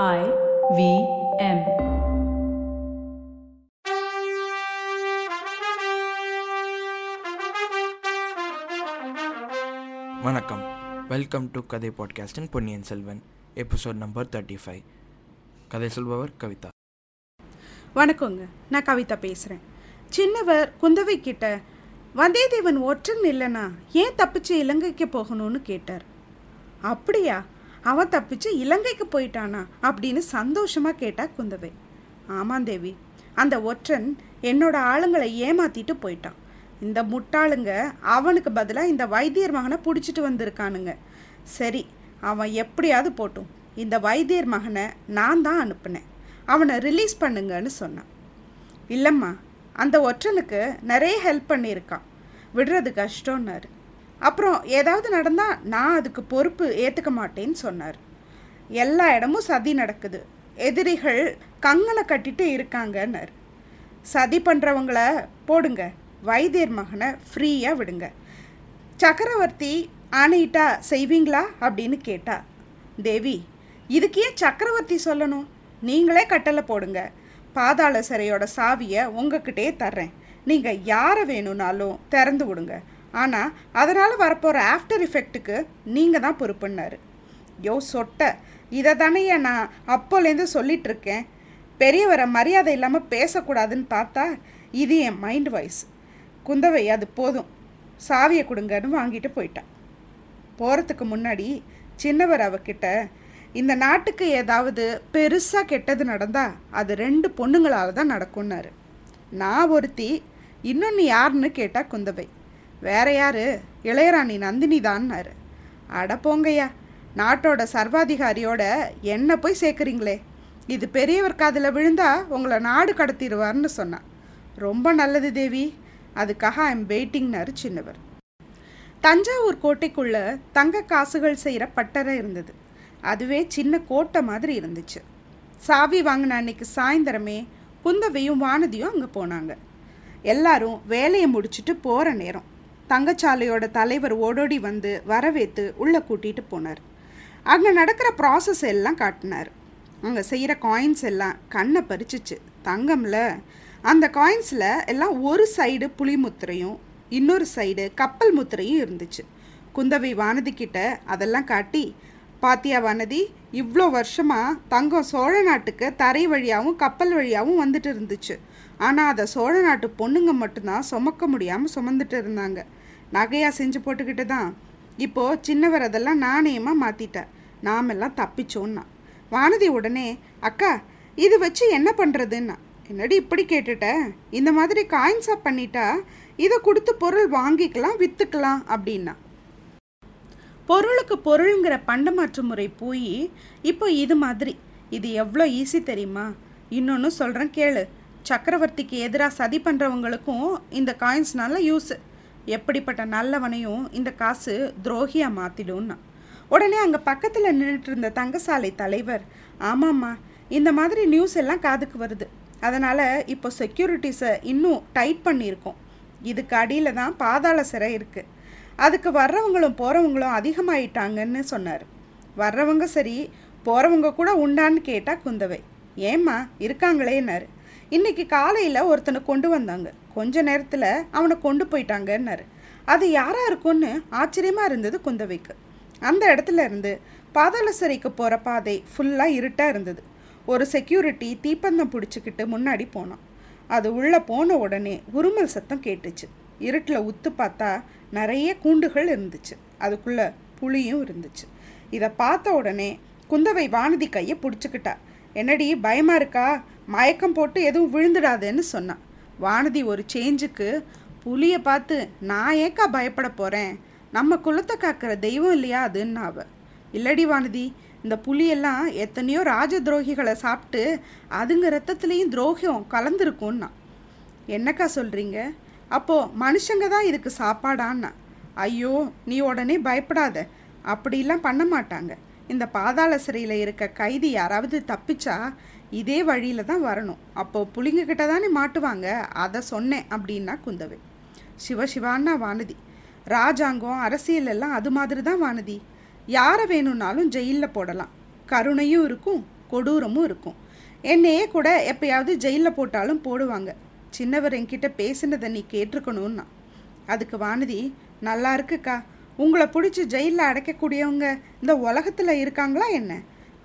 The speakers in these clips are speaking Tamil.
IVM. வணக்கம், வெல்கம் டு கதை பாட்காஸ்டின் பொன்னியின் செல்வன், எபிசோட் நம்பர் 35. கதை சொல்பவர் கவிதா. வணக்கங்க, நான் கவிதா பேசுகிறேன். சின்னவர் குந்தவை கிட்ட வந்தியத்தேவன் ஒற்றன் இல்லைனா ஏன் தப்பிச்சு இலங்கைக்கு போகணும்னு கேட்டார். அப்படியா, அவன் தப்பிச்சு இலங்கைக்கு போயிட்டானா அப்படின்னு சந்தோஷமாக கேட்டா குந்தவை. ஆமாம் தேவி, அந்த ஒற்றன் என்னோட ஆளுங்களை ஏமாத்திட்டு போயிட்டான். இந்த முட்டாளுங்க அவனுக்கு பதிலாக இந்த வைத்தியர் மகனை பிடிச்சிட்டு வந்திருக்கானுங்க. சரி, அவன் எப்படியாவது போட்டும், இந்த வைத்தியர் மகனை நான் தான் அனுப்புனேன், அவனை ரிலீஸ் பண்ணுங்கன்னு சொன்னான். இல்லைம்மா, அந்த ஒற்றனுக்கு நிறைய ஹெல்ப் பண்ணியிருக்கான், விடுறது கஷ்டம்னாரு. அப்புறம் ஏதாவது நடந்தால் நான் அதுக்கு பொறுப்பு ஏற்றுக்க மாட்டேன்னு சொன்னார். எல்லா இடமும் சதி நடக்குது, எதிரிகள் கங்கனை கட்டிட்டு இருக்காங்கன்னாரு. சதி பண்ணுறவங்கள போடுங்க, வைத்தியர் மகனை ஃப்ரீயாக விடுங்க. சக்கரவர்த்தி ஆணையிட்டா செய்வீங்களா அப்படின்னு கேட்டா தேவி. இதுக்கு ஏன் சக்கரவர்த்தி சொல்லணும், நீங்களே கட்டளை போடுங்க. பாதாள சிறையோட சாவியை உங்ககிட்டே தர்றேன், நீங்கள் யாரை வேணும்னாலும் திறந்து விடுங்க, ஆனால் அதனால் வரப்போகிற ஆஃப்டர் எஃபெக்ட்டுக்கு நீங்கள் தான் பொறுப்புன்னாரு. யோ சொட்ட, இதை தானேயே நான் அப்போலேருந்து சொல்லிகிட்ருக்கேன், பெரியவரை மரியாதை இல்லாமல் பேசக்கூடாதுன்னு பார்த்தா இது என் மைண்ட் வாய்ஸ். குந்தவை, அது போதும், சாவியை கொடுங்கன்னு வாங்கிட்டு போயிட்டான். போகிறதுக்கு முன்னாடி சின்னவர் அவகிட்ட, இந்த நாட்டுக்கு ஏதாவது பெருசாக கெட்டது நடந்தால் அது 2 பொண்ணுங்களால் தான் நடக்கும்னாரு. நான் ஒருத்தி, இன்னொன்று யாருன்னு கேட்டால் குந்தவை. வேற யார், இளையராணி நந்தினி தான்னாரு. அட போங்கய்யா, நாட்டோட சர்வாதிகாரியோட என்னை போய் சேர்க்குறீங்களே, இது பெரியவர் காதில் விழுந்தால் உங்களை நாடு கடத்திடுவார்னு சொன்னான். ரொம்ப நல்லது தேவி, அதுக்காக ஐம் வெயிட்டிங்னாரு சின்னவர். தஞ்சாவூர் கோட்டைக்குள்ளே தங்க காசுகள் செய்கிற பட்டறை இருந்தது. அதுவே சின்ன கோட்டை மாதிரி இருந்துச்சு. சாவி வாங்கின அன்னைக்கு சாயந்தரமே குந்தவையும் வானதியும் அங்கே போனாங்க. எல்லாரும் வேலையை முடிச்சுட்டு போகிற நேரம் தங்கச்சாலையோட தலைவர் ஓடோடி வந்து வரவேற்று உள்ளே கூட்டிகிட்டு போனார். அங்கே நடக்கிற ப்ராசஸ் எல்லாம் காட்டினார். அங்கே செய்கிற காயின்ஸ் எல்லாம் கண்ணை பறிச்சிச்சு, தங்கம்ல. அந்த காயின்ஸில் எல்லாம் ஒரு சைடு புலி முத்திரையும் இன்னொரு சைடு கப்பல் முத்திரையும் இருந்துச்சு. குந்தவை வானதிக்கிட்ட அதெல்லாம் காட்டி, பாத்தியா வானதி, இவ்வளோ வருஷமாக தங்கம் சோழ நாட்டுக்கு தரை வழியாகவும் கப்பல் வழியாகவும் வந்துட்டு இருந்துச்சு. ஆனால் அதை சோழ நாட்டு பொண்ணுங்க மட்டும்தான் சுமக்க முடியாமல் சுமந்துட்டு இருந்தாங்க, நகையாக செஞ்சு போட்டுக்கிட்டு தான். இப்போது சின்னவர் அதெல்லாம் நாணயமாக மாற்றிட்டார், நாமெல்லாம் தப்பிச்சோன்னா. வானதி உடனே, அக்கா இது வச்சு என்ன பண்ணுறதுன்னா. என்னடி இப்படி கேட்டுட்டேன், இந்த மாதிரி காயின்ஸாக பண்ணிட்டா இதை கொடுத்து பொருள் வாங்கிக்கலாம், விற்றுக்கலாம் அப்படின்னா. பொருளுக்கு பொருளுங்கிற பண்டமாற்று முறை போய் இப்போ இது மாதிரி. இது எவ்வளோ ஈஸி தெரியுமா? இன்னொன்று சொல்கிறேன் கேளு, சக்கரவர்த்திக்கு எதிராக சதி பண்ணுறவங்களுக்கும் இந்த காயின்ஸ்னால யூஸு. எப்படிப்பட்ட நல்லவனையும் இந்த காசு துரோகியாக மாற்றிடும்னா. உடனே அங்கே பக்கத்தில் நின்றுட்டு இருந்த தங்கசாலை தலைவர், ஆமாம்மா இந்த மாதிரி நியூஸ் எல்லாம் காதுக்கு வருது, அதனால் இப்போ செக்யூரிட்டிஸை இன்னும் டைட் பண்ணியிருக்கோம். இதுக்கு அடியில் தான் பாதாள சிறை இருக்குது, அதுக்கு வர்றவங்களும் போகிறவங்களும் அதிகமாயிட்டாங்கன்னு சொன்னார். வர்றவங்க சரி, போகிறவங்க கூட உண்டான்னு கேட்டால் குந்தவை. ஏம்மா இருக்காங்களேன்னாரு. இன்றைக்கி காலையில் ஒருத்தனை கொண்டு வந்தாங்க, கொஞ்ச நேரத்தில் அவனை கொண்டு போயிட்டாங்கன்னாரு. அது யாராக இருக்கும்னு ஆச்சரியமாக இருந்தது குந்தவைக்கு. அந்த இடத்துல இருந்து பாதாள சிறைக்கு போகிற பாதை ஃபுல்லாக இருட்டாக இருந்தது. ஒரு செக்யூரிட்டி தீப்பந்தம் பிடிச்சிக்கிட்டு முன்னாடி போனான். அது உள்ளே போன உடனே உருமல் சத்தம் கேட்டுச்சு. இருட்டில் உத்து பார்த்தா நிறைய கூண்டுகள் இருந்துச்சு, அதுக்குள்ளே புளியும் இருந்துச்சு. இதை பார்த்த உடனே குந்தவை வானதி கையை பிடிச்சிக்கிட்டா. என்னடி பயமாக இருக்கா, மயக்கம் போட்டு எதுவும் விழுந்துடாதுன்னு சொன்னான். வானதி ஒரு சேஞ்சுக்கு, புளியை பார்த்து நான் ஏக்கா பயப்பட போகிறேன், நம்ம குலத்தை காக்கிற தெய்வம் இல்லையா அதுன்னு. அவ, இல்லடி வானதி, இந்த புளியெல்லாம் எத்தனையோ ராஜ துரோகிகளை சாப்பிட்டு அதுங்க ரத்தத்துலேயும் துரோகம் கலந்துருக்கும்னா. என்னக்கா சொல்கிறீங்க, அப்போது மனுஷங்க தான் இதுக்கு சாப்பாடான்னா. ஐயோ நீ உடனே பயப்படாத, அப்படிலாம் பண்ண மாட்டாங்க. இந்த பாதாள சிறையில் இருக்க கைதி யாராவது தப்பிச்சா இதே வழியில் தான் வரணும், அப்போது புளிங்கக்கிட்ட தானே மாட்டுவாங்க, அதை சொன்னேன் அப்படின்னா குந்தவை. சிவசிவான்னா வானதி. ராஜாங்கம் அரசியல் எல்லாம் அது மாதிரி தான் வானதி, யாரை வேணும்னாலும் ஜெயிலில் போடலாம், கருணையும் இருக்கும் கொடூரமும் இருக்கும். என்னையே கூட எப்பயாவது ஜெயிலில் போட்டாலும் போடுவாங்க. சின்னவர் என்கிட்ட பேசினதை நீ கேட்டிருக்கணும்னா. அதுக்கு வானதி, நல்லா இருக்குக்கா, உங்களை பிடிச்சி ஜெயிலில் அடைக்கக்கூடியவங்க இந்த உலகத்தில் இருக்காங்களா என்ன?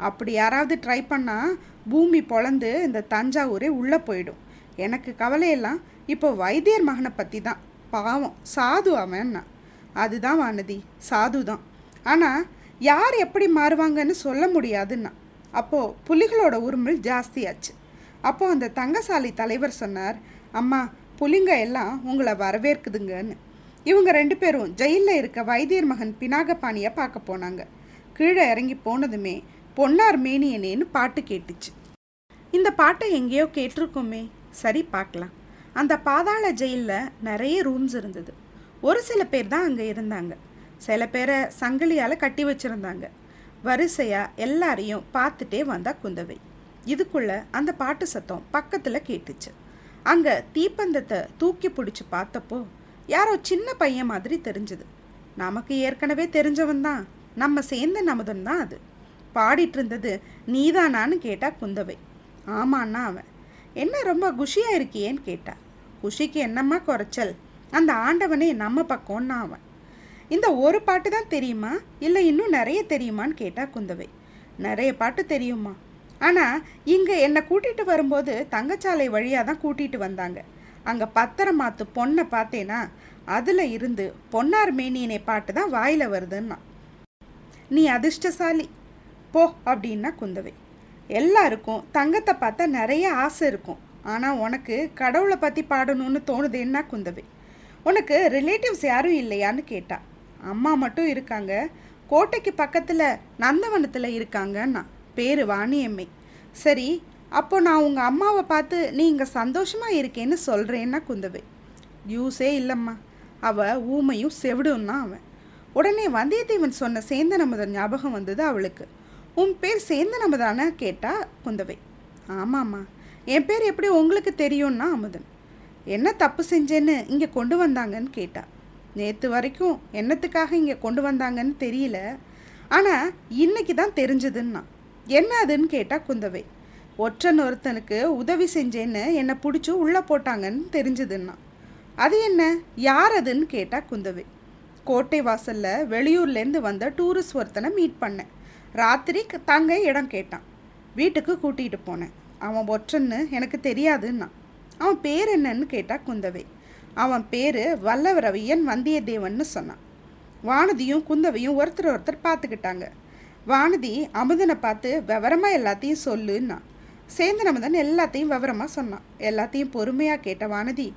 அப்படி யாராவது ட்ரை பண்ணால் பூமி பொழந்து இந்த தஞ்சாவூரே உள்ளே போயிடும். எனக்கு கவலையெல்லாம் இப்போ வைத்தியர் மகனை பற்றி தான். பாவம் சாது அவன்னா. அதுதான் வானதி, சாது தான். ஆனால் யார் எப்படி மாறுவாங்கன்னு சொல்ல முடியாதுன்னா. அப்போது புலிகளோட உரிமல் ஜாஸ்தியாச்சு. அப்போது அந்த தங்கசாலி தலைவர் சொன்னார், அம்மா புலிங்க எல்லாம் உங்களை வரவேற்குதுங்கன்னு. இவங்க 2 பேரும் ஜெயிலில் இருக்க வைத்தியர் மகன் பினாகபாணியை பார்க்க போனாங்க. கீழே இறங்கி போனதுமே பொன்னார் மேனியனேன்னு பாட்டு கேட்டுச்சு. இந்த பாட்டை எங்கேயோ கேட்டிருக்கோமே, சரி பார்க்கலாம். அந்த பாதாள ஜெயிலில் நிறைய ரூம்ஸ் இருந்தது. ஒரு சில பேர் தான் அங்கே இருந்தாங்க. சில பேரை சங்கிலியால் கட்டி வச்சுருந்தாங்க. வரிசையாக எல்லாரையும் பார்த்துட்டே வந்தா குந்தவை. இதுக்குள்ளே அந்த பாட்டு சத்தம் பக்கத்தில் கேட்டுச்சு. அங்கே தீப்பந்தத்தை தூக்கி பிடிச்சி பார்த்தப்போ யாரோ சின்ன பையன் மாதிரி தெரிஞ்சது. நமக்கு ஏற்கனவே தெரிஞ்சவன் தான், நம்ம சேந்தன் அமுதன் தான். அது பாடிட்டு இருந்தது நீதானான்னு கேட்டா குந்தவை. ஆமான்னா அவன். என்ன ரொம்ப குஷியாக இருக்கியேன்னு கேட்டா. குஷிக்கு என்னம்மா குறைச்சல், அந்த ஆண்டவனே நம்ம பக்கம்னா அவன். இந்த ஒரு பாட்டு தான் தெரியுமா, இல்லை இன்னும் நிறைய தெரியுமான்னு கேட்டா குந்தவை. நிறைய பாட்டு தெரியுமா, ஆனால் இங்கே என்னை கூட்டிகிட்டு வரும்போது தங்கச்சாலை வழியாக தான் கூட்டிகிட்டு வந்தாங்க. அங்கே பத்திரமாத்து பொண்ணை பார்த்தேன்னா அதில் இருந்து பொன்னார் மேனியனை பாட்டு தான் வாயில் வருதுன்னா. நீ அதிர்ஷ்டசாலி போ அப்படின்னா குந்தவை. எல்லாருக்கும் தங்கத்தை பார்த்தா நிறைய ஆசை இருக்கும். ஆனால் உனக்கு கடவுளை பற்றி பாடணும்னு தோணுதுன்னா குந்தவை. உனக்கு ரிலேட்டிவ்ஸ் யாரும் இல்லையான்னு கேட்டா. அம்மா மட்டும் இருக்காங்க, கோட்டைக்கு பக்கத்தில் நந்தவனத்தில் இருக்காங்கன்னா. பேர் வாணியம்மை. சரி, அப்போ நான் உங்கள் அம்மாவை பார்த்து நீ இங்கே சந்தோஷமாக இருக்கேன்னு சொல்கிறேன்னா குந்தவை. யூஸே இல்லைம்மா, அவள் ஊமையும் செவிடுன்னா அவன். உடனே வந்தியத்தேவன் சொன்ன சேந்தன் அமுதன் ஞாபகம் வந்தது அவளுக்கு. உன் பேர் சேந்தன் அமுதானு கேட்டா குந்தவை. ஆமாம்மா, என் பேர் எப்படி உங்களுக்கு தெரியும்னா அமுதன். என்ன தப்பு செஞ்சேன்னு இங்கே கொண்டு வந்தாங்கன்னு கேட்டா. நேற்று வரைக்கும் என்னத்துக்காக இங்கே கொண்டு வந்தாங்கன்னு தெரியல, ஆனால் இன்னைக்கு தான் தெரிஞ்சதுன்னா. என்ன அதுன்னு கேட்டா குந்தவை. ஒற்றன் ஒருத்தனுக்கு உதவி செஞ்சேன்னு என்னை பிடிச்சி உள்ளே போட்டாங்கன்னு தெரிஞ்சதுன்னா. அது என்ன, யார் அதுன்னு கேட்டா குந்தவை. கோட்டை வாசலில் வெளியூர்லேருந்து வந்த டூரிஸ்ட் ஒருத்தனை மீட் பண்ணேன். ராத்திரிக்கு தங்க இடம் கேட்டான். வீட்டுக்கு கூட்டிகிட்டு போனேன். அவன் ஒற்றன்னு எனக்கு தெரியாதுன்னா. அவன் பேர் என்னன்னு கேட்டா குந்தவை. அவன் பேர் வல்லவரையன் வந்தியத்தேவன் சொன்னான். வானதியும் குந்தவையும் ஒருத்தர் ஒருத்தர் பார்த்துக்கிட்டாங்க. வானதி அமுதனை பார்த்து விவரமாக எல்லாத்தையும் சொல்லுன்னா. சேந்தன் அமுதன் எல்லாத்தையும் விவரமாக சொன்னான். எல்லாத்தையும் பொறுமையாக கேட்ட வானதி,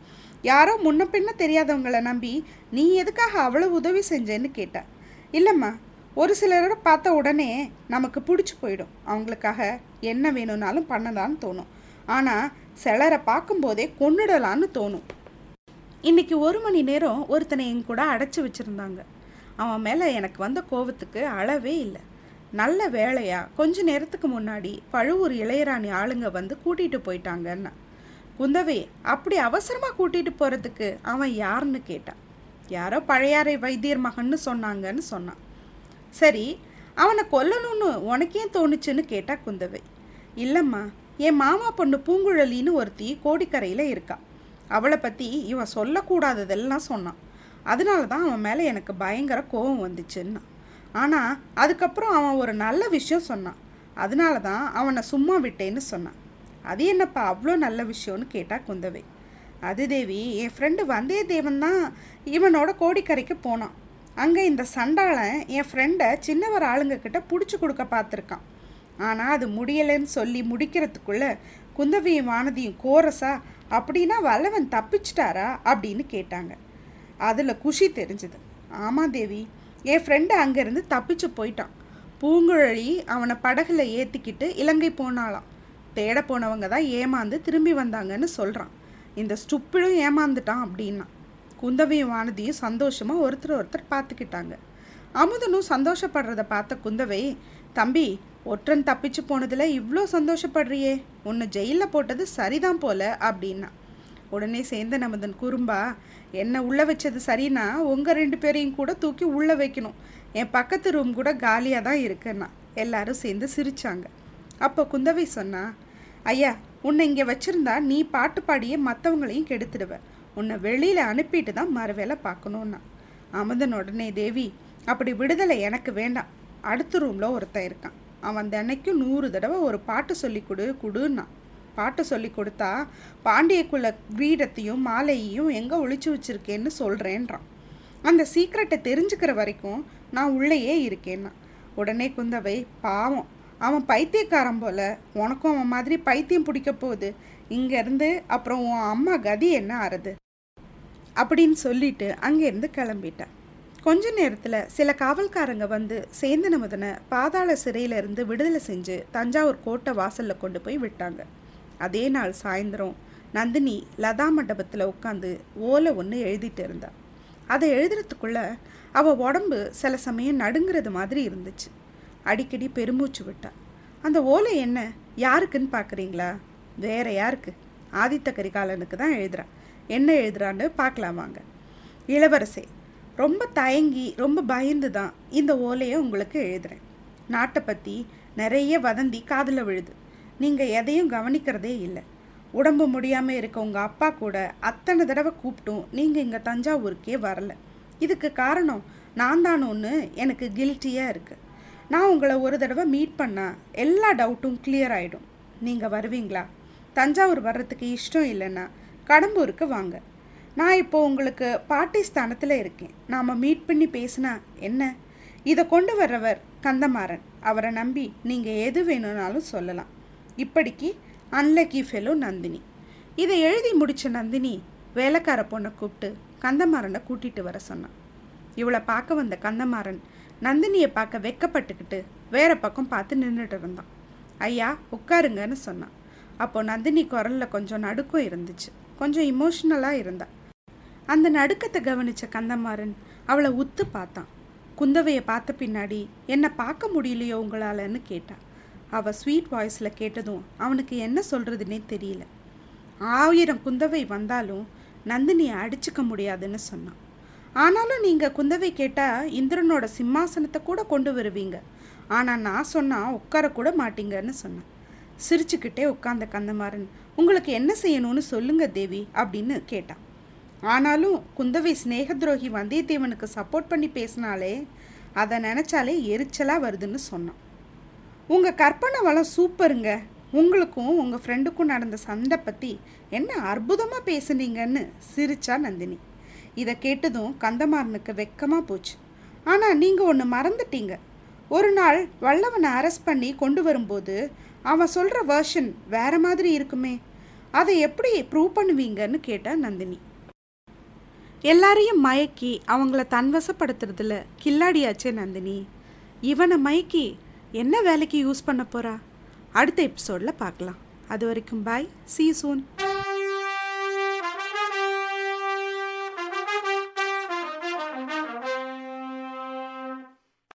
யாரோ முன்ன பின்ன தெரியாதவங்களை நம்பி நீ எதுக்காக அவ்வளோ உதவி செஞ்சேன்னு கேட்டா. இல்லைம்மா, ஒரு சிலரோட பார்த்த உடனே நமக்கு பிடிச்சி போயிடும். அவங்களுக்காக என்ன வேணும்னாலும் பண்ணலான்னு தோணும். ஆனால் சிலரை பார்க்கும்போதே கொன்னுடலான்னு தோணும். இன்றைக்கி 1 மணி நேரம் ஒருத்தனை என் கூட அடைச்சி வச்சுருந்தாங்க. அவன் மேலே எனக்கு வந்த கோபத்துக்கு அளவே இல்லை. நல்ல வேலையாக கொஞ்ச நேரத்துக்கு முன்னாடி பழுவூர் இளையராணி ஆளுங்க வந்து கூட்டிகிட்டு போயிட்டாங்கன்னா. குந்தவை அப்படி அவசரமாக கூட்டிகிட்டு போகிறதுக்கு அவன் யாருன்னு கேட்டான். யாரோ பழையாறை வைத்தியர் மகன்னு சொன்னாங்கன்னு சொன்னான். சரி, அவனை கொல்லணும்னு உனக்கே தோணுச்சுன்னு கேட்டா குந்தவை. இல்லைம்மா, என் மாமா பொண்ணு பூங்குழலின்னு ஒருத்தி கோடிக்கரையில் இருக்கா. அவளை பற்றி இவன் சொல்லக்கூடாததெல்லாம் சொன்னான். அதனால தான் அவன் மேலே எனக்கு பயங்கர கோபம் வந்துச்சுன்னா. ஆனால் அதுக்கப்புறம் அவன் ஒரு நல்ல விஷயம் சொன்னான். அதனால தான் அவனை சும்மா விட்டேன்னு சொன்னான். அது என்னப்பா அவ்வளோ நல்ல விஷயம்னு கேட்டா குந்தவை. அது தேவி, என் ஃப்ரெண்டு வந்தியத்தேவன் தான் இவனோட கோடிக்கரைக்கு போனான். அங்கே இந்த சண்டாளன் என் ஃப்ரெண்டை சின்னவர் ஆளுங்கக்கிட்ட பிடிச்சி கொடுக்க பார்த்துருக்கான். ஆனால் அது முடியலைன்னு சொல்லி முடிக்கிறதுக்குள்ளே குந்தவையும் வானதியும் கோரஸா, அப்படின்னா வல்லவன் தப்பிச்சிட்டாரா அப்படின்னு கேட்டாங்க. அதில் குஷி தெரிஞ்சது. ஆமாம் தேவி, என் ஃப்ரெண்டு அங்கேருந்து தப்பிச்சு போயிட்டான். பூங்குழலி அவனை படகுல ஏற்றிக்கிட்டு இலங்கை போனாலாம். தேட போனவங்க தான் ஏமாந்து திரும்பி வந்தாங்கன்னு சொல்கிறான். இந்த ஸ்டுப்பிடும் ஏமாந்துட்டான் அப்படின்னா. குந்தவையும் வானதியும் சந்தோஷமாக ஒருத்தர் ஒருத்தர் பார்த்துக்கிட்டாங்க. அமுதனும் சந்தோஷப்படுறத பார்த்த குந்தவை, தம்பி ஒற்றன் தப்பிச்சு போனதில் இவ்வளோ சந்தோஷப்படுறியே, உன்னை ஜெயிலில் போட்டது சரிதான் போல அப்படின்னா. உடனே சேந்தன் அமுதன் குறும்பா, என்னை உள்ளே வச்சது சரின்னா உங்கள் 2 பேரையும் கூட தூக்கி உள்ளே வைக்கணும். என் பக்கத்து ரூம் கூட காலியாக தான் இருக்குன்னா. எல்லாரும் சேர்ந்து சிரித்தாங்க. அப்போ குந்தவை சொன்னா, ஐயா உன்னை இங்கே வச்சுருந்தா நீ பாட்டு பாடியே மற்றவங்களையும் கெடுத்துடுவ, உன்னை வெளியில் அனுப்பிட்டு தான் மறுவேளை பார்க்கணுன்னா. அமுதன் உடனே, தேவி அப்படி விடுதலை எனக்கு வேண்டாம், அடுத்த ரூமில் ஒருத்தன் இருக்கான், அவன் தினைக்கும் 100 தடவை ஒரு பாட்டு சொல்லி கொடுன்னா, பாட்டு சொல்லி கொடுத்தா பாண்டிய குல வீரத்தையும் மாலையையும் எங்கே ஒழிச்சு வச்சுருக்கேன்னு சொல்கிறேன்றான், அந்த சீக்ரெட்டை தெரிஞ்சுக்கிற வரைக்கும் நான் உள்ளேயே இருக்கேன்னா. உடனே குந்தவை, பாவம் அவன் பைத்தியக்காரன் போல, உனக்கும் அவன் மாதிரி பைத்தியம் பிடிக்க போகுது, இங்கேருந்து அப்புறம் உன் அம்மா கதி என்ன ஆறுது அப்படின்னு சொல்லிட்டு அங்கேருந்து கிளம்பிட்டான். கொஞ்ச நேரத்தில் சில காவல்காரங்க வந்து சேந்தன் அமுதனை பாதாள சிறையிலிருந்து விடுதலை செஞ்சு தஞ்சாவூர் கோட்டை வாசலில் கொண்டு போய் விட்டாங்க. அதே நாள் சாயந்தரம் நந்தினி லதா மண்டபத்தில் உட்காந்து ஓலை ஒன்று எழுதிட்டு இருந்தாள். அதை எழுதுறதுக்குள்ளே அவள் உடம்பு சில சமயம் நடுங்கிறது மாதிரி இருந்துச்சு. அடிக்கடி பெருமூச்சு விட்டாள். அந்த ஓலை என்ன யாருக்குன்னு பார்க்குறீங்களா? வேற யாருக்கு, ஆதித்த கரிகாலனுக்கு தான் எழுதுறான். என்ன எழுதுறான்னு பார்க்கலாம் வாங்க. இளவரசே, ரொம்ப தயங்கி ரொம்ப பயந்து தான் இந்த ஓலையை உங்களுக்கு எழுதுறேன். நாட்டை பற்றி நிறைய வதந்தி காதில் விழுது, நீங்கள் எதையும் கவனிக்கிறதே இல்லை. உடம்பு முடியாமல் இருக்க உங்கள் அப்பா கூட அத்தனை தடவை கூப்பிட்டும் நீங்கள் இங்கே தஞ்சாவூருக்கே வரலை. இதுக்கு காரணம் நான் தான் ஒன்று எனக்கு கில்ட்டியாக இருக்குது. நான் உங்களை ஒரு தடவை மீட் பண்ணால் எல்லா டவுட்டும் கிளியர் ஆகிடும். நீங்கள் வருவீங்களா? தஞ்சாவூர் வர்றதுக்கு இஷ்டம் இல்லைன்னா கடம்பூருக்கு வாங்க. நான் இப்போது உங்களுக்கு பாட்டி ஸ்தானத்தில் இருக்கேன். நாம் மீட் பண்ணி பேசினா என்ன? இதை கொண்டு வர்றவர் கந்தமாறன், அவரை நம்பி நீங்கள் எது வேணும்னாலும் சொல்லலாம். இப்படிக்கு அன்லக்கி ஃபெலோ நந்தினி. இதை எழுதி முடித்த நந்தினி வேலைக்கார பொண்ணை கூப்பிட்டு கந்தமாறனை கூட்டிகிட்டு வர சொன்னான். இவளை பார்க்க வந்த கந்தமாறன் நந்தினியை பார்க்க வெக்கப்பட்டுக்கிட்டு வேறு பக்கம் பார்த்து நின்றுட்டு இருந்தான். ஐயா உட்காருங்கன்னு சொன்னான். அப்போது நந்தினி குரலில் கொஞ்சம் நடுக்கம் இருந்துச்சு, கொஞ்சம் இமோஷ்னலாக இருந்தாள். அந்த நடுக்கத்தை கவனித்த கந்தமாறன் அவளை உத்து பார்த்தான். குந்தவையை பார்த்த பின்னாடி, என்னை பார்க்க முடியலையோ உங்களாலன்னு கேட்டான். அவள் ஸ்வீட் வாய்ஸில் கேட்டதும் அவனுக்கு என்ன சொல்கிறதுனே தெரியல. 1000 குந்தவை வந்தாலும் நந்தினியை அடிச்சுக்க முடியாதுன்னு சொன்னான். ஆனாலும் நீங்கள் குந்தவை கேட்டால் இந்திரனோட சிம்மாசனத்தை கூட கொண்டு வருவீங்க, ஆனால் நான் சொன்னால் உட்காரக்கூட மாட்டீங்கன்னு சொன்னான். சிரிச்சுக்கிட்டே உட்கார்ந்த கந்தமாறன், உங்களுக்கு என்ன செய்யணும்னு சொல்லுங்க தேவி அப்படின்னு கேட்டான். ஆனாலும் குந்தவை ஸ்நேக துரோகி வந்தியத்தேவனுக்கு சப்போர்ட் பண்ணி பேசினாலே அதை நினச்சாலே எரிச்சலாக வருதுன்னு சொன்னான். உங்கள் கற்பனை வளம் சூப்பருங்க, உங்களுக்கும் உங்கள் ஃப்ரெண்டுக்கும் நடந்த சண்டை பற்றி என்ன அற்புதமாக பேசுனீங்கன்னு சிரிச்சா நந்தினி. இதை கேட்டதும் கந்தமாறனுக்கு வெக்கமாக போச்சு. ஆனால் நீங்கள் ஒன்று மறந்துட்டீங்க. ஒரு நாள் வல்லவனை அரெஸ்ட் பண்ணி கொண்டு வரும்போது அவன் சொல்கிற வேர்ஷன் வேறு மாதிரி இருக்குமே, அதை எப்படி ப்ரூவ் பண்ணுவீங்கன்னு கேட்டா நந்தினி. எல்லாரையும் மயக்கி அவங்கள தன்வசப்படுத்துறதுல கில்லாடியாச்சே நந்தினி, இவனை மயக்கி என்ன வேலைக்கு யூஸ் பண்ண போகிறா? அடுத்த எபிசோடில் பார்க்கலாம். அது வரைக்கும் பாய், see you soon.